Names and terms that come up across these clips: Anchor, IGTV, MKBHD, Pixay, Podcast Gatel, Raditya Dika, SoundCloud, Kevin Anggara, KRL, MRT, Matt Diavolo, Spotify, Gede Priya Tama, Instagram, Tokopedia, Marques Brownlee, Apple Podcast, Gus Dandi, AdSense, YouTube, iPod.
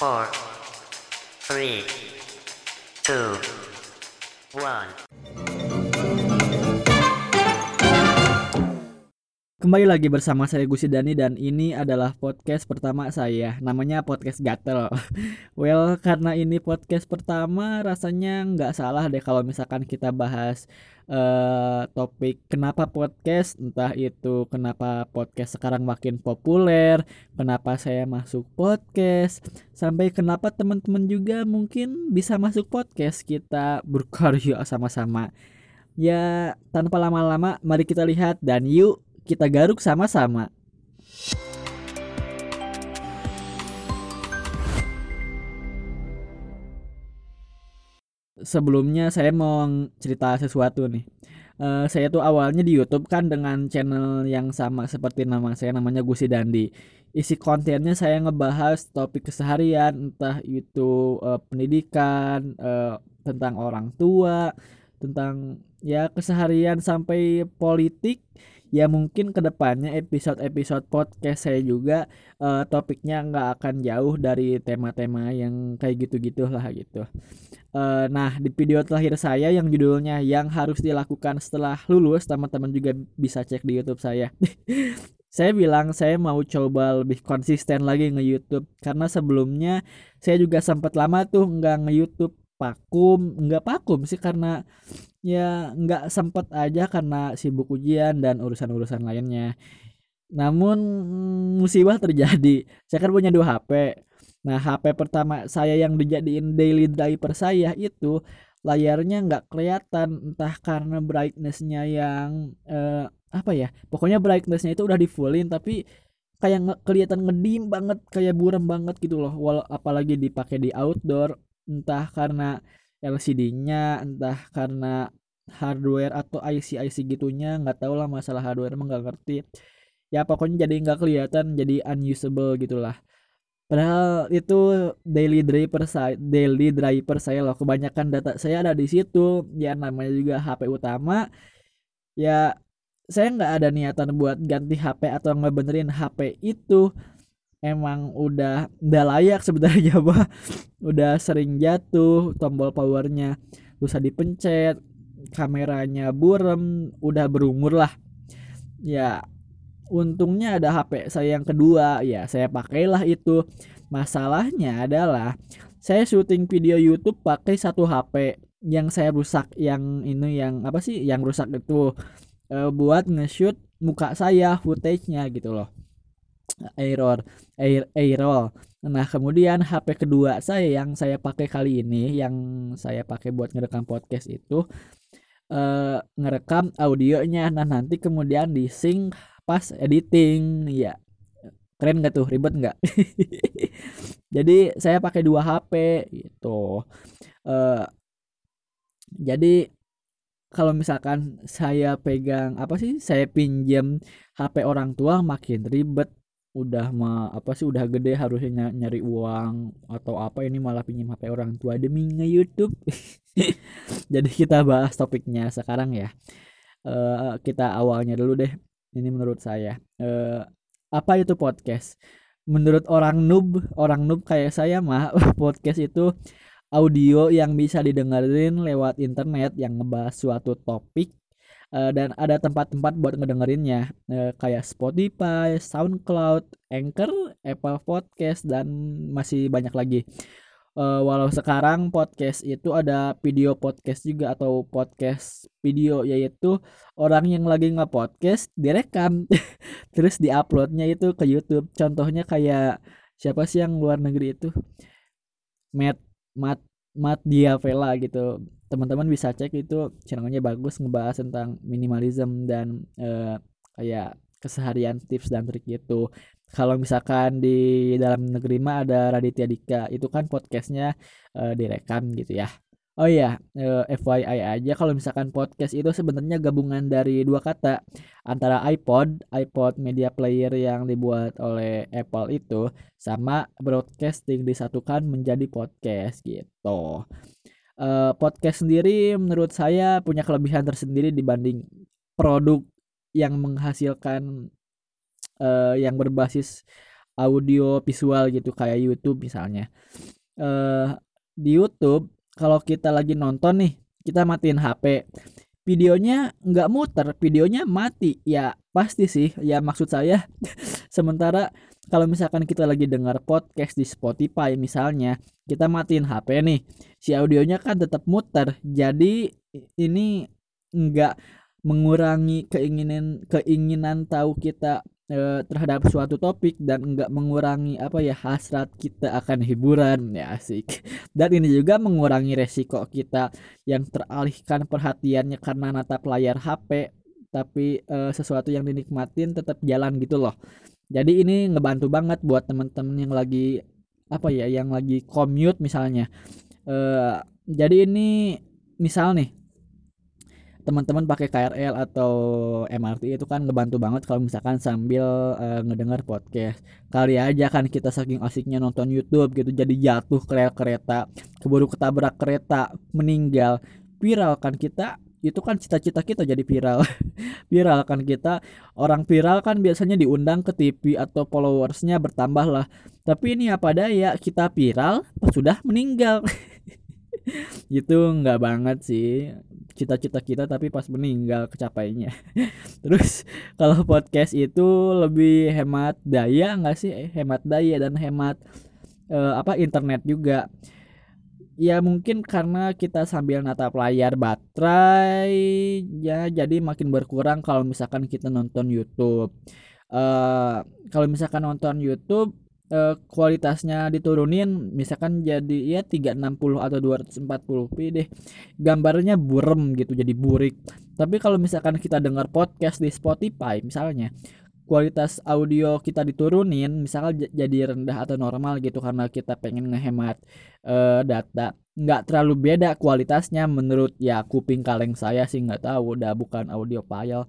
4, 3, 2, 1. Kembali lagi bersama saya Gus Dandi dan ini adalah podcast pertama saya. Namanya Podcast Gatel. Well, karena ini podcast pertama, rasanya nggak salah deh kalau misalkan kita bahas topik kenapa podcast. Entah itu kenapa podcast sekarang makin populer, kenapa saya masuk podcast, sampai kenapa teman-teman juga mungkin bisa masuk podcast. Kita berkarya sama-sama. Ya, tanpa lama-lama mari kita lihat dan yuk kita garuk sama-sama. Sebelumnya saya mau cerita sesuatu nih. Saya tuh awalnya di YouTube kan dengan channel yang sama seperti nama saya, namanya Gus Dandi. Isi kontennya saya ngebahas topik keseharian, entah itu pendidikan, tentang orang tua, tentang ya keseharian sampai politik. Ya mungkin kedepannya episode-episode podcast saya juga topiknya nggak akan jauh dari tema-tema yang kayak gitu-gitulah gitu. Nah di video terakhir saya yang judulnya yang harus dilakukan setelah lulus, teman-teman juga bisa cek di YouTube saya. Saya bilang saya mau coba lebih konsisten lagi nge-YouTube karena sebelumnya saya juga sempat lama tuh nggak nge-YouTube. Nggak pakum sih karena ya nggak sempet aja karena sibuk ujian dan urusan-urusan lainnya. Namun musibah terjadi. Saya kan punya 2 HP. Nah HP pertama saya yang dijadiin daily driver saya itu layarnya nggak kelihatan, entah karena brightnessnya yang pokoknya brightnessnya itu udah di fullin tapi kayak kelihatan ngedim banget, kayak buram banget gitu loh. Apalagi dipakai di outdoor. Entah karena LCD-nya, entah karena hardware atau IC gitunya, nggak tahu lah masalah hardware, emang nggak ngerti. Ya pokoknya jadi nggak kelihatan, jadi unusable gitulah. Padahal itu daily driver saya loh. Kebanyakan data saya ada di situ. Ya namanya juga HP utama. Ya saya nggak ada niatan buat ganti HP atau ngebenerin HP itu. Emang udah layak sebenarnya, bah. Udah sering jatuh, tombol powernya susah dipencet, kameranya burem, udah berumur lah. Ya, untungnya ada HP saya yang kedua, ya saya pakailah itu. Masalahnya adalah saya syuting video YouTube pakai 1 HP yang saya rusak, yang rusak itu buat nge-shoot muka saya, footage-nya gitu loh. Error. Nah kemudian HP kedua saya yang saya pakai kali ini, yang saya pakai buat ngerekam podcast itu ngerekam audionya. Nah nanti kemudian di sync pas editing. Ya keren nggak tuh, ribet nggak? Jadi saya pakai 2 HP gitu. Jadi kalau misalkan saya pinjam HP orang tua makin ribet. Udah gede harusnya nyari uang atau apa, ini malah pinjam HP orang tua demi nge-YouTube. Jadi kita bahas topiknya sekarang ya. Kita awalnya dulu deh. Ini menurut saya. Apa itu podcast? Menurut orang noob kayak saya mah, podcast itu audio yang bisa didengerin lewat internet yang ngebahas suatu topik. Dan ada tempat-tempat buat ngedengerinnya kayak Spotify, SoundCloud, Anchor, Apple Podcast, dan masih banyak lagi. Walau sekarang podcast itu ada video podcast juga atau podcast video, yaitu orang yang lagi nge-podcast direkam terus diuploadnya itu ke YouTube. Contohnya kayak siapa sih yang luar negeri itu, Matt Diavolo gitu. Teman-teman bisa cek, itu channelnya bagus, ngebahas tentang minimalism dan kayak keseharian, tips dan trik gitu. Kalau misalkan di dalam negeri mah ada Raditya Dika, itu kan podcastnya direkam gitu ya. Oh iya, FYI aja kalau misalkan podcast itu sebenarnya gabungan dari 2 kata antara iPod media player yang dibuat oleh Apple itu, sama broadcasting disatukan menjadi podcast gitu. Podcast sendiri menurut saya punya kelebihan tersendiri dibanding produk yang menghasilkan yang berbasis audio visual gitu kayak YouTube misalnya. Di YouTube kalau kita lagi nonton nih, kita matiin HP, videonya nggak muter, videonya mati ya pasti sih ya, maksud saya. Sementara kalau misalkan kita lagi dengar podcast di Spotify misalnya, kita matiin HP nih, si audionya kan tetap muter. Jadi ini nggak mengurangi keinginan tahu kita terhadap suatu topik, dan nggak mengurangi hasrat kita akan hiburan ya, asik. Dan ini juga mengurangi resiko kita yang teralihkan perhatiannya karena natap layar HP, tapi sesuatu yang dinikmatin tetap jalan gitu loh. Jadi ini ngebantu banget buat teman-teman yang lagi yang lagi commute misalnya. Jadi ini misal nih teman-teman pakai KRL atau MRT, itu kan ngebantu banget kalau misalkan sambil ngedengar podcast. Kali aja kan kita saking asiknya nonton YouTube gitu, jadi jatuh ke rel kereta, keburu ketabrak kereta, meninggal. Viral kan kita, itu kan cita-cita kita jadi viral. Viral kan kita, orang viral kan biasanya diundang ke TV atau followersnya bertambah lah. Tapi ini apa daya, kita viral pas sudah meninggal. Gitu nggak banget sih cita-cita kita, tapi pas meninggal kecapainya. Terus kalau podcast itu lebih hemat daya nggak sih? Hemat daya dan hemat internet juga. Ya mungkin karena kita sambil natap layar baterai ya, jadi makin berkurang kalau misalkan kita nonton YouTube. Kalau misalkan nonton YouTube kualitasnya diturunin misalkan jadi ya 360 atau 240p deh, gambarnya burem gitu, jadi burik. Tapi kalau misalkan kita dengar podcast di Spotify misalnya, kualitas audio kita diturunin misalnya jadi rendah atau normal gitu karena kita pengen ngehemat data. Nggak terlalu beda kualitasnya menurut ya kuping kaleng saya sih, nggak tahu, udah bukan audiophile.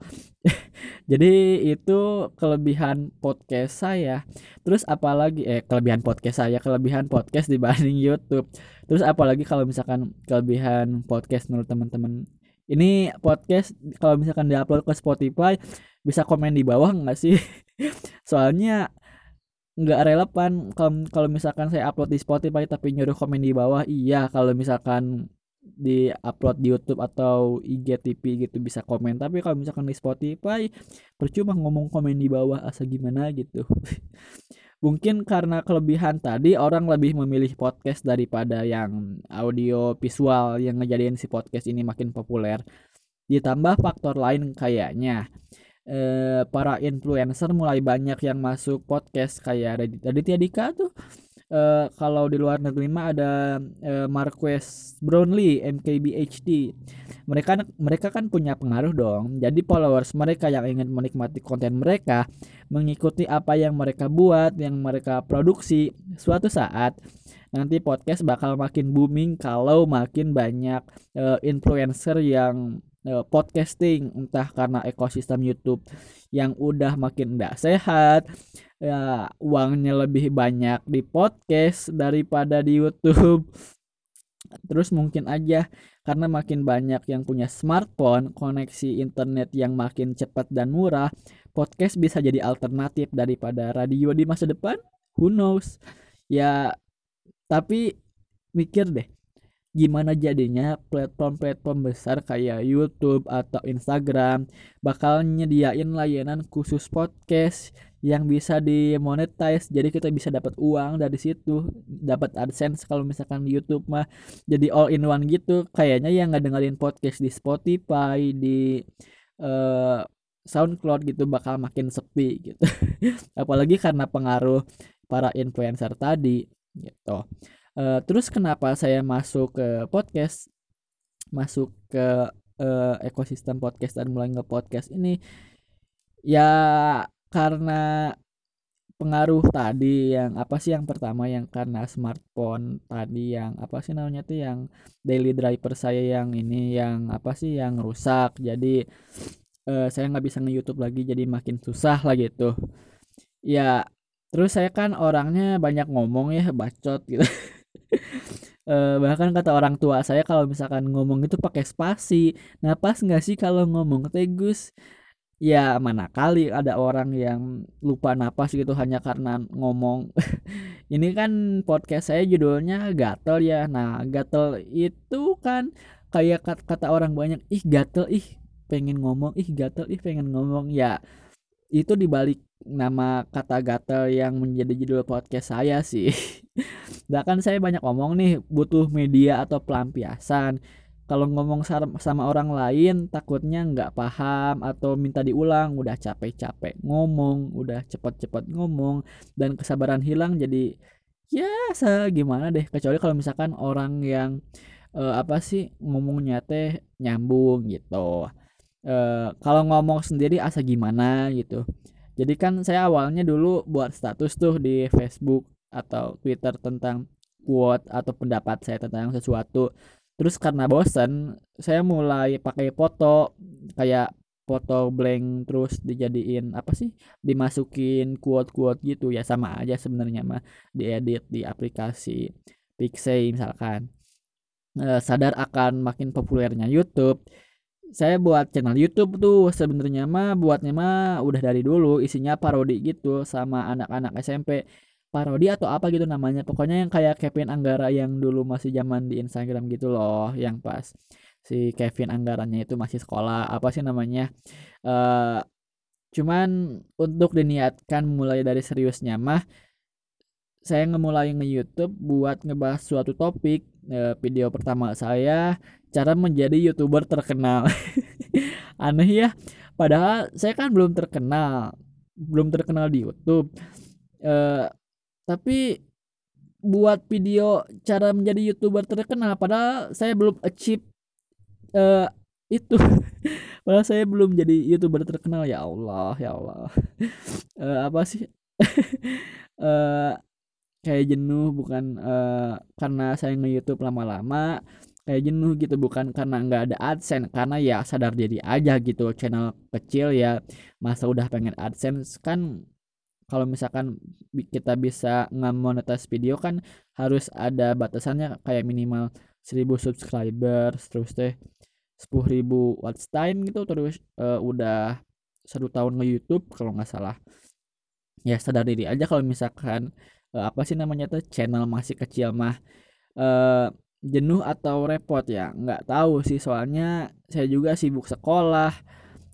Jadi itu kelebihan podcast saya. Terus apalagi kelebihan podcast dibanding YouTube. Terus apalagi kalau misalkan kelebihan podcast menurut teman-teman. Ini podcast kalau misalkan diupload ke Spotify, bisa komen di bawah nggak sih? Soalnya nggak relevan kalau misalkan saya upload di Spotify tapi nyuruh komen di bawah. Iya, kalau misalkan di-upload di YouTube atau IGTV gitu bisa komen. Tapi kalau misalkan di Spotify, percuma ngomong komen di bawah asa gimana gitu. Mungkin karena kelebihan tadi, orang lebih memilih podcast daripada yang audio visual yang ngejadiin si podcast ini makin populer. Ditambah faktor lain kayaknya. Para influencer mulai banyak yang masuk podcast kayak Raditya Dika tuh. Kalau di luar negeri mah ada Marques Brownlee, MKBHD. Mereka kan punya pengaruh dong. Jadi followers mereka yang ingin menikmati konten mereka mengikuti apa yang mereka buat, yang mereka produksi. Suatu saat nanti podcast bakal makin booming kalau makin banyak influencer yang podcasting, entah karena ekosistem YouTube yang udah makin enggak sehat. Ya, uangnya lebih banyak di podcast daripada di YouTube. Terus mungkin aja karena makin banyak yang punya smartphone, koneksi internet yang makin cepat dan murah, podcast bisa jadi alternatif daripada radio di masa depan. Who knows? Ya, tapi mikir deh, gimana jadinya platform-platform besar kayak YouTube atau Instagram bakal nyediain layanan khusus podcast yang bisa dimonetize. Jadi kita bisa dapat uang dari situ, dapat AdSense kalau misalkan di YouTube mah. Jadi all in one gitu. Kayaknya yang ngedengerin podcast di Spotify, di SoundCloud gitu bakal makin sepi gitu. Apalagi karena pengaruh para influencer tadi gitu. Terus kenapa saya masuk ke podcast, masuk ke ekosistem podcast dan mulai nge-podcast ini? Ya karena pengaruh tadi yang yang pertama, yang karena smartphone tadi yang yang daily driver saya yang ini yang rusak. Jadi saya nggak bisa nge-YouTube lagi, jadi makin susah lah gitu. Ya terus saya kan orangnya banyak ngomong ya, bacot gitu. Bahkan kata orang tua saya kalau misalkan ngomong itu pakai spasi. Napas nggak sih kalau ngomong tegus? Ya mana kali ada orang yang lupa napas gitu hanya karena ngomong. Ini kan podcast saya judulnya gatel ya. Nah gatel itu kan kayak kata orang banyak, ih gatel, ih pengen ngomong, ih gatel, ih pengen ngomong. Ya itu dibalik nama kata gatel yang menjadi judul podcast saya sih. Nah kan saya banyak ngomong nih, butuh media atau pelampiasan. Kalau ngomong sama orang lain takutnya gak paham atau minta diulang. Udah capek-capek ngomong, udah cepat-cepat ngomong, dan kesabaran hilang. Jadi ya gimana deh. Kecuali kalau misalkan orang yang ngomongnya teh nyambung gitu. Kalau ngomong sendiri asa gimana gitu. Jadi kan saya awalnya dulu buat status tuh di Facebook atau Twitter tentang quote atau pendapat saya tentang sesuatu. Terus karena bosan, saya mulai pakai foto, kayak foto blank terus dijadiin dimasukin quote-quote gitu. Ya sama aja sebenarnya mah, diedit di aplikasi Pixay misalkan. Sadar akan makin populernya YouTube, saya buat channel YouTube tuh. Sebenarnya mah udah dari dulu isinya parodi gitu sama anak-anak SMP. Parodi atau apa gitu namanya, pokoknya yang kayak Kevin Anggara yang dulu masih zaman di Instagram gitu loh, yang pas si Kevin Anggaranya itu masih sekolah, cuman untuk diniatkan mulai dari seriusnya mah saya ngemulai nge-YouTube buat ngebahas suatu topik. Video pertama saya cara menjadi YouTuber terkenal. Aneh ya, padahal saya kan belum terkenal di YouTube. Tapi buat video cara menjadi YouTuber terkenal, padahal saya belum achieve itu. Padahal saya belum jadi YouTuber terkenal. Ya Allah. Kayak jenuh, bukan karena saya nge-YouTube lama-lama kayak jenuh gitu, bukan karena enggak ada AdSense, karena ya sadar diri aja gitu. Channel kecil ya, masa udah pengen AdSense kan. Kalau misalkan kita bisa nge-monetize video kan harus ada batasannya, kayak minimal 1000 subscriber, terus 10.000 watch time gitu, terus udah 1 tahun nge-YouTube kalau nggak salah. Ya sadar diri aja kalau misalkan channel masih kecil mah jenuh atau repot ya. Nggak tahu sih, soalnya saya juga sibuk sekolah,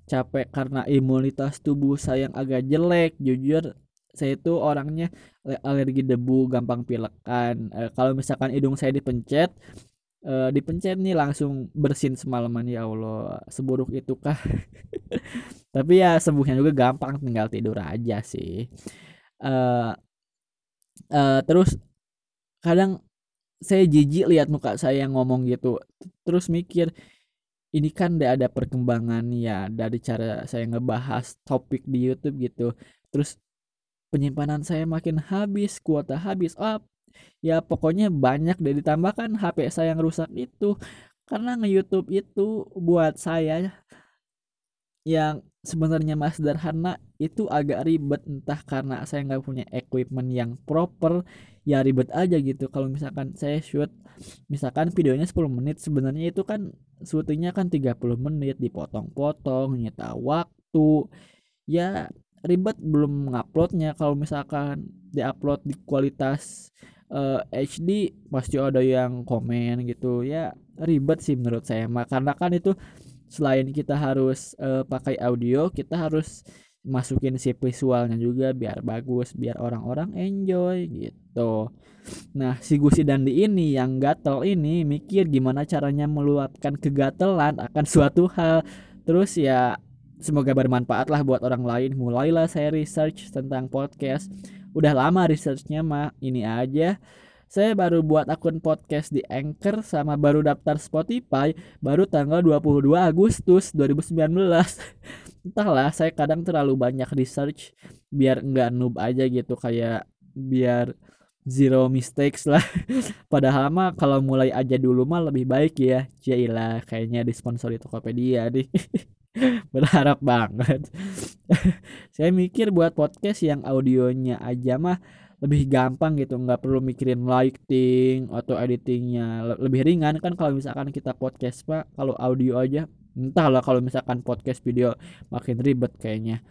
capek karena imunitas tubuh saya yang agak jelek. Jujur saya itu orangnya alergi debu, gampang pilekan. Kalau misalkan hidung saya dipencet nih langsung bersin semalaman. Ya Allah, seburuk itu kah? Tapi ya sembuhnya juga gampang, tinggal tidur aja sih. Terus kadang saya jijik lihat muka saya yang ngomong gitu. Terus mikir, ini kan udah ada perkembangan ya dari cara saya ngebahas topik di YouTube gitu. Terus penyimpanan saya makin habis, kuota habis. Ya pokoknya banyak deh, ditambahkan HP saya yang rusak itu. Karena nge-YouTube itu buat saya yang sebenarnya mas sederhana itu agak ribet. Entah karena saya nggak punya equipment yang proper, ya ribet aja gitu. Kalau misalkan saya shoot misalkan videonya 10 menit, sebenarnya itu kan syutingnya kan 30 menit, dipotong-potong, nyita waktu. Ya ribet, belum nguploadnya. Kalau misalkan diupload di kualitas HD pasti ada yang komen gitu. Ya ribet sih menurut saya. Karena kan itu selain kita harus pakai audio, kita harus masukin si visualnya juga biar bagus, biar orang-orang enjoy gitu. Nah si Gus Dandi ini yang gatel ini mikir gimana caranya meluapkan kegatelan akan suatu hal. Terus ya semoga bermanfaat lah buat orang lain. Mulailah saya research tentang podcast. Udah lama researchnya mah, ini aja saya baru buat akun podcast di Anchor, sama baru daftar Spotify baru tanggal 22 Agustus 2019. Entahlah, saya kadang terlalu banyak research biar enggak noob aja gitu, kayak biar zero mistakes lah. Padahal mah kalau mulai aja dulu mah lebih baik ya. Jailah, kayaknya disponsori Tokopedia nih. Berharap banget. Saya mikir buat podcast yang audionya aja mah lebih gampang gitu, nggak perlu mikirin lighting atau editingnya, lebih ringan kan. Kalau misalkan kita podcast mah kalau audio aja Entahlah kalau misalkan podcast video makin ribet kayaknya.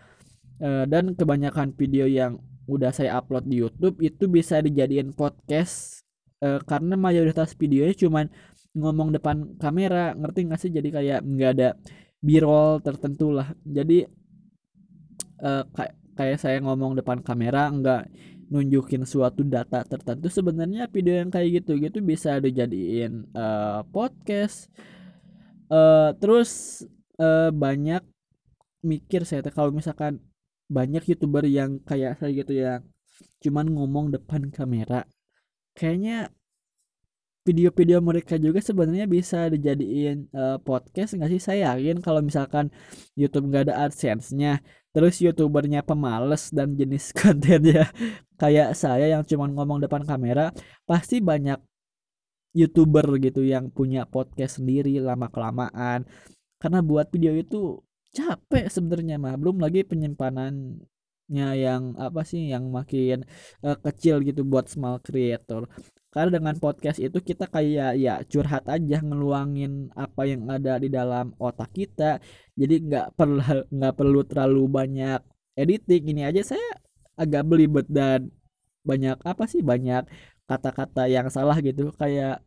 Dan kebanyakan video yang udah saya upload di YouTube itu bisa dijadiin podcast karena mayoritas videonya cuman ngomong depan kamera, ngerti nggak sih? Jadi kayak nggak ada b-roll tertentu lah. Jadi kayak saya ngomong depan kamera, nggak nunjukin suatu data tertentu. Sebenarnya video yang kayak gitu bisa dijadiin podcast. Terus banyak mikir saya kalau misalkan banyak YouTuber yang kayak saya gitu yang cuman ngomong depan kamera, kayaknya video-video mereka juga sebenarnya bisa dijadiin podcast nggak sih? Saya yakin kalau misalkan YouTube nggak ada AdSense-nya, terus YouTubernya pemalas dan jenis kontennya kayak saya yang cuman ngomong depan kamera, pasti banyak YouTuber gitu yang punya podcast sendiri lama-kelamaan. Karena buat video itu capek sebenarnya mah. Belum lagi penyimpanannya yang yang makin kecil gitu buat small creator. Karena dengan podcast itu kita kayak ya curhat aja, ngeluangin apa yang ada di dalam otak kita. Jadi nggak perlu terlalu banyak editing. Ini aja saya agak belibet dan banyak kata-kata yang salah gitu, kayak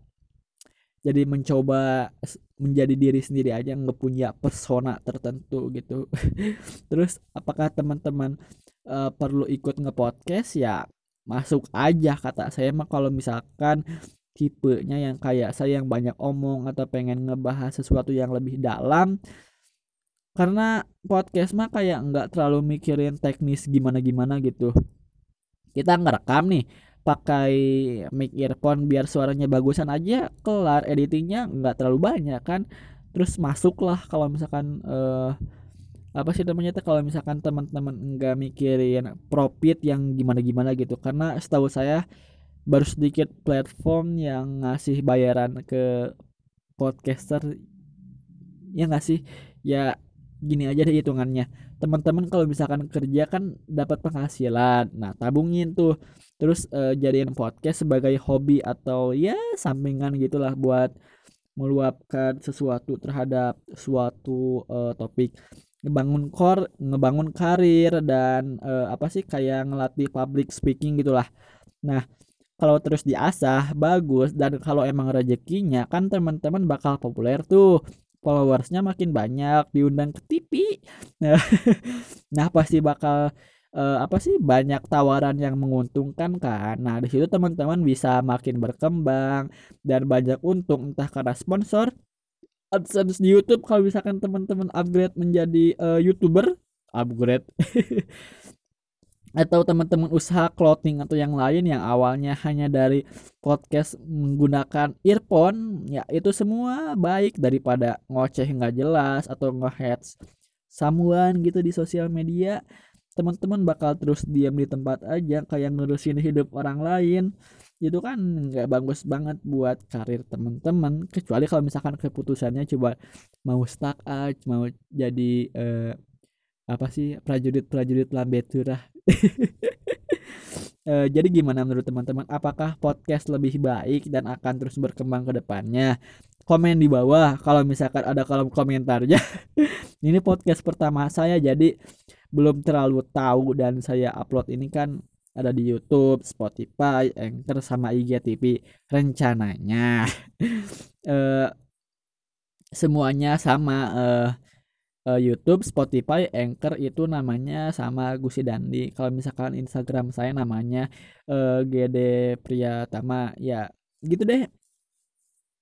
jadi mencoba menjadi diri sendiri aja, nggak punya persona tertentu gitu. Terus apakah teman-teman perlu ikut nge-podcast? Ya masuk aja, kata saya mah kalau misalkan tipenya yang kayak saya yang banyak omong atau pengen ngebahas sesuatu yang lebih dalam. Karena podcast mah kayak nggak terlalu mikirin teknis gimana-gimana gitu. Kita ngerekam nih pakai mic earphone biar suaranya bagusan aja, kelar. Editingnya nggak terlalu banyak kan. Terus masuklah kalau misalkan kalau misalkan teman-teman nggak mikirin profit yang gimana-gimana gitu. Karena setahu saya baru sedikit platform yang ngasih bayaran ke podcaster, ya nggak sih? Ya gini aja deh hitungannya, teman-teman kalau misalkan kerja kan dapat penghasilan, nah tabungin tuh, terus jadiin podcast sebagai hobi atau ya sampingan gitulah buat meluapkan sesuatu terhadap suatu topik, ngebangun karir dan kayak ngelatih public speaking gitulah. Nah kalau terus diasah bagus, dan kalau emang rezekinya kan teman-teman bakal populer tuh, followersnya makin banyak, diundang ke TV. Nah pasti bakal banyak tawaran yang menguntungkan kan. Nah di situ teman-teman bisa makin berkembang dan banyak untung, entah karena sponsor AdSense di YouTube kalau misalkan teman-teman upgrade menjadi YouTuber atau teman-teman usaha clothing atau yang lain yang awalnya hanya dari podcast menggunakan earphone, ya itu semua baik daripada ngoceh nggak jelas atau nge-heads someone gitu di sosial media. Teman-teman bakal terus diam di tempat aja kayak ngurusin hidup orang lain. Itu kan nggak bagus banget buat karir teman-teman, kecuali kalau misalkan keputusannya coba mau stuck out, mau jadi prajurit-prajurit lambe turah. Jadi gimana menurut teman-teman, apakah podcast lebih baik dan akan terus berkembang ke depannya? Komen di bawah kalau misalkan ada kolom komentarnya. Ini podcast pertama saya jadi belum terlalu tahu, dan saya upload ini kan ada di YouTube, Spotify, Anchor sama IGTV rencananya. Semuanya sama. YouTube, Spotify, Anchor itu namanya sama Gus Dandi. Kalau misalkan Instagram saya namanya Gede Priya Tama. Ya gitu deh.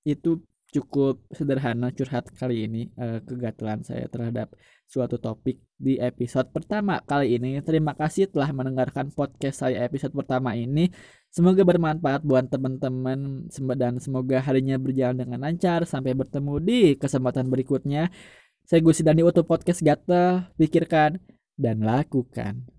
Itu cukup sederhana curhat kali ini, kegatelan saya terhadap suatu topik di episode pertama kali ini. Terima kasih telah mendengarkan podcast saya episode pertama ini. Semoga bermanfaat buat teman-teman dan semoga harinya berjalan dengan lancar. Sampai bertemu di kesempatan berikutnya. Saya Gus Dandi untuk Podcast Gatel, pikirkan dan lakukan.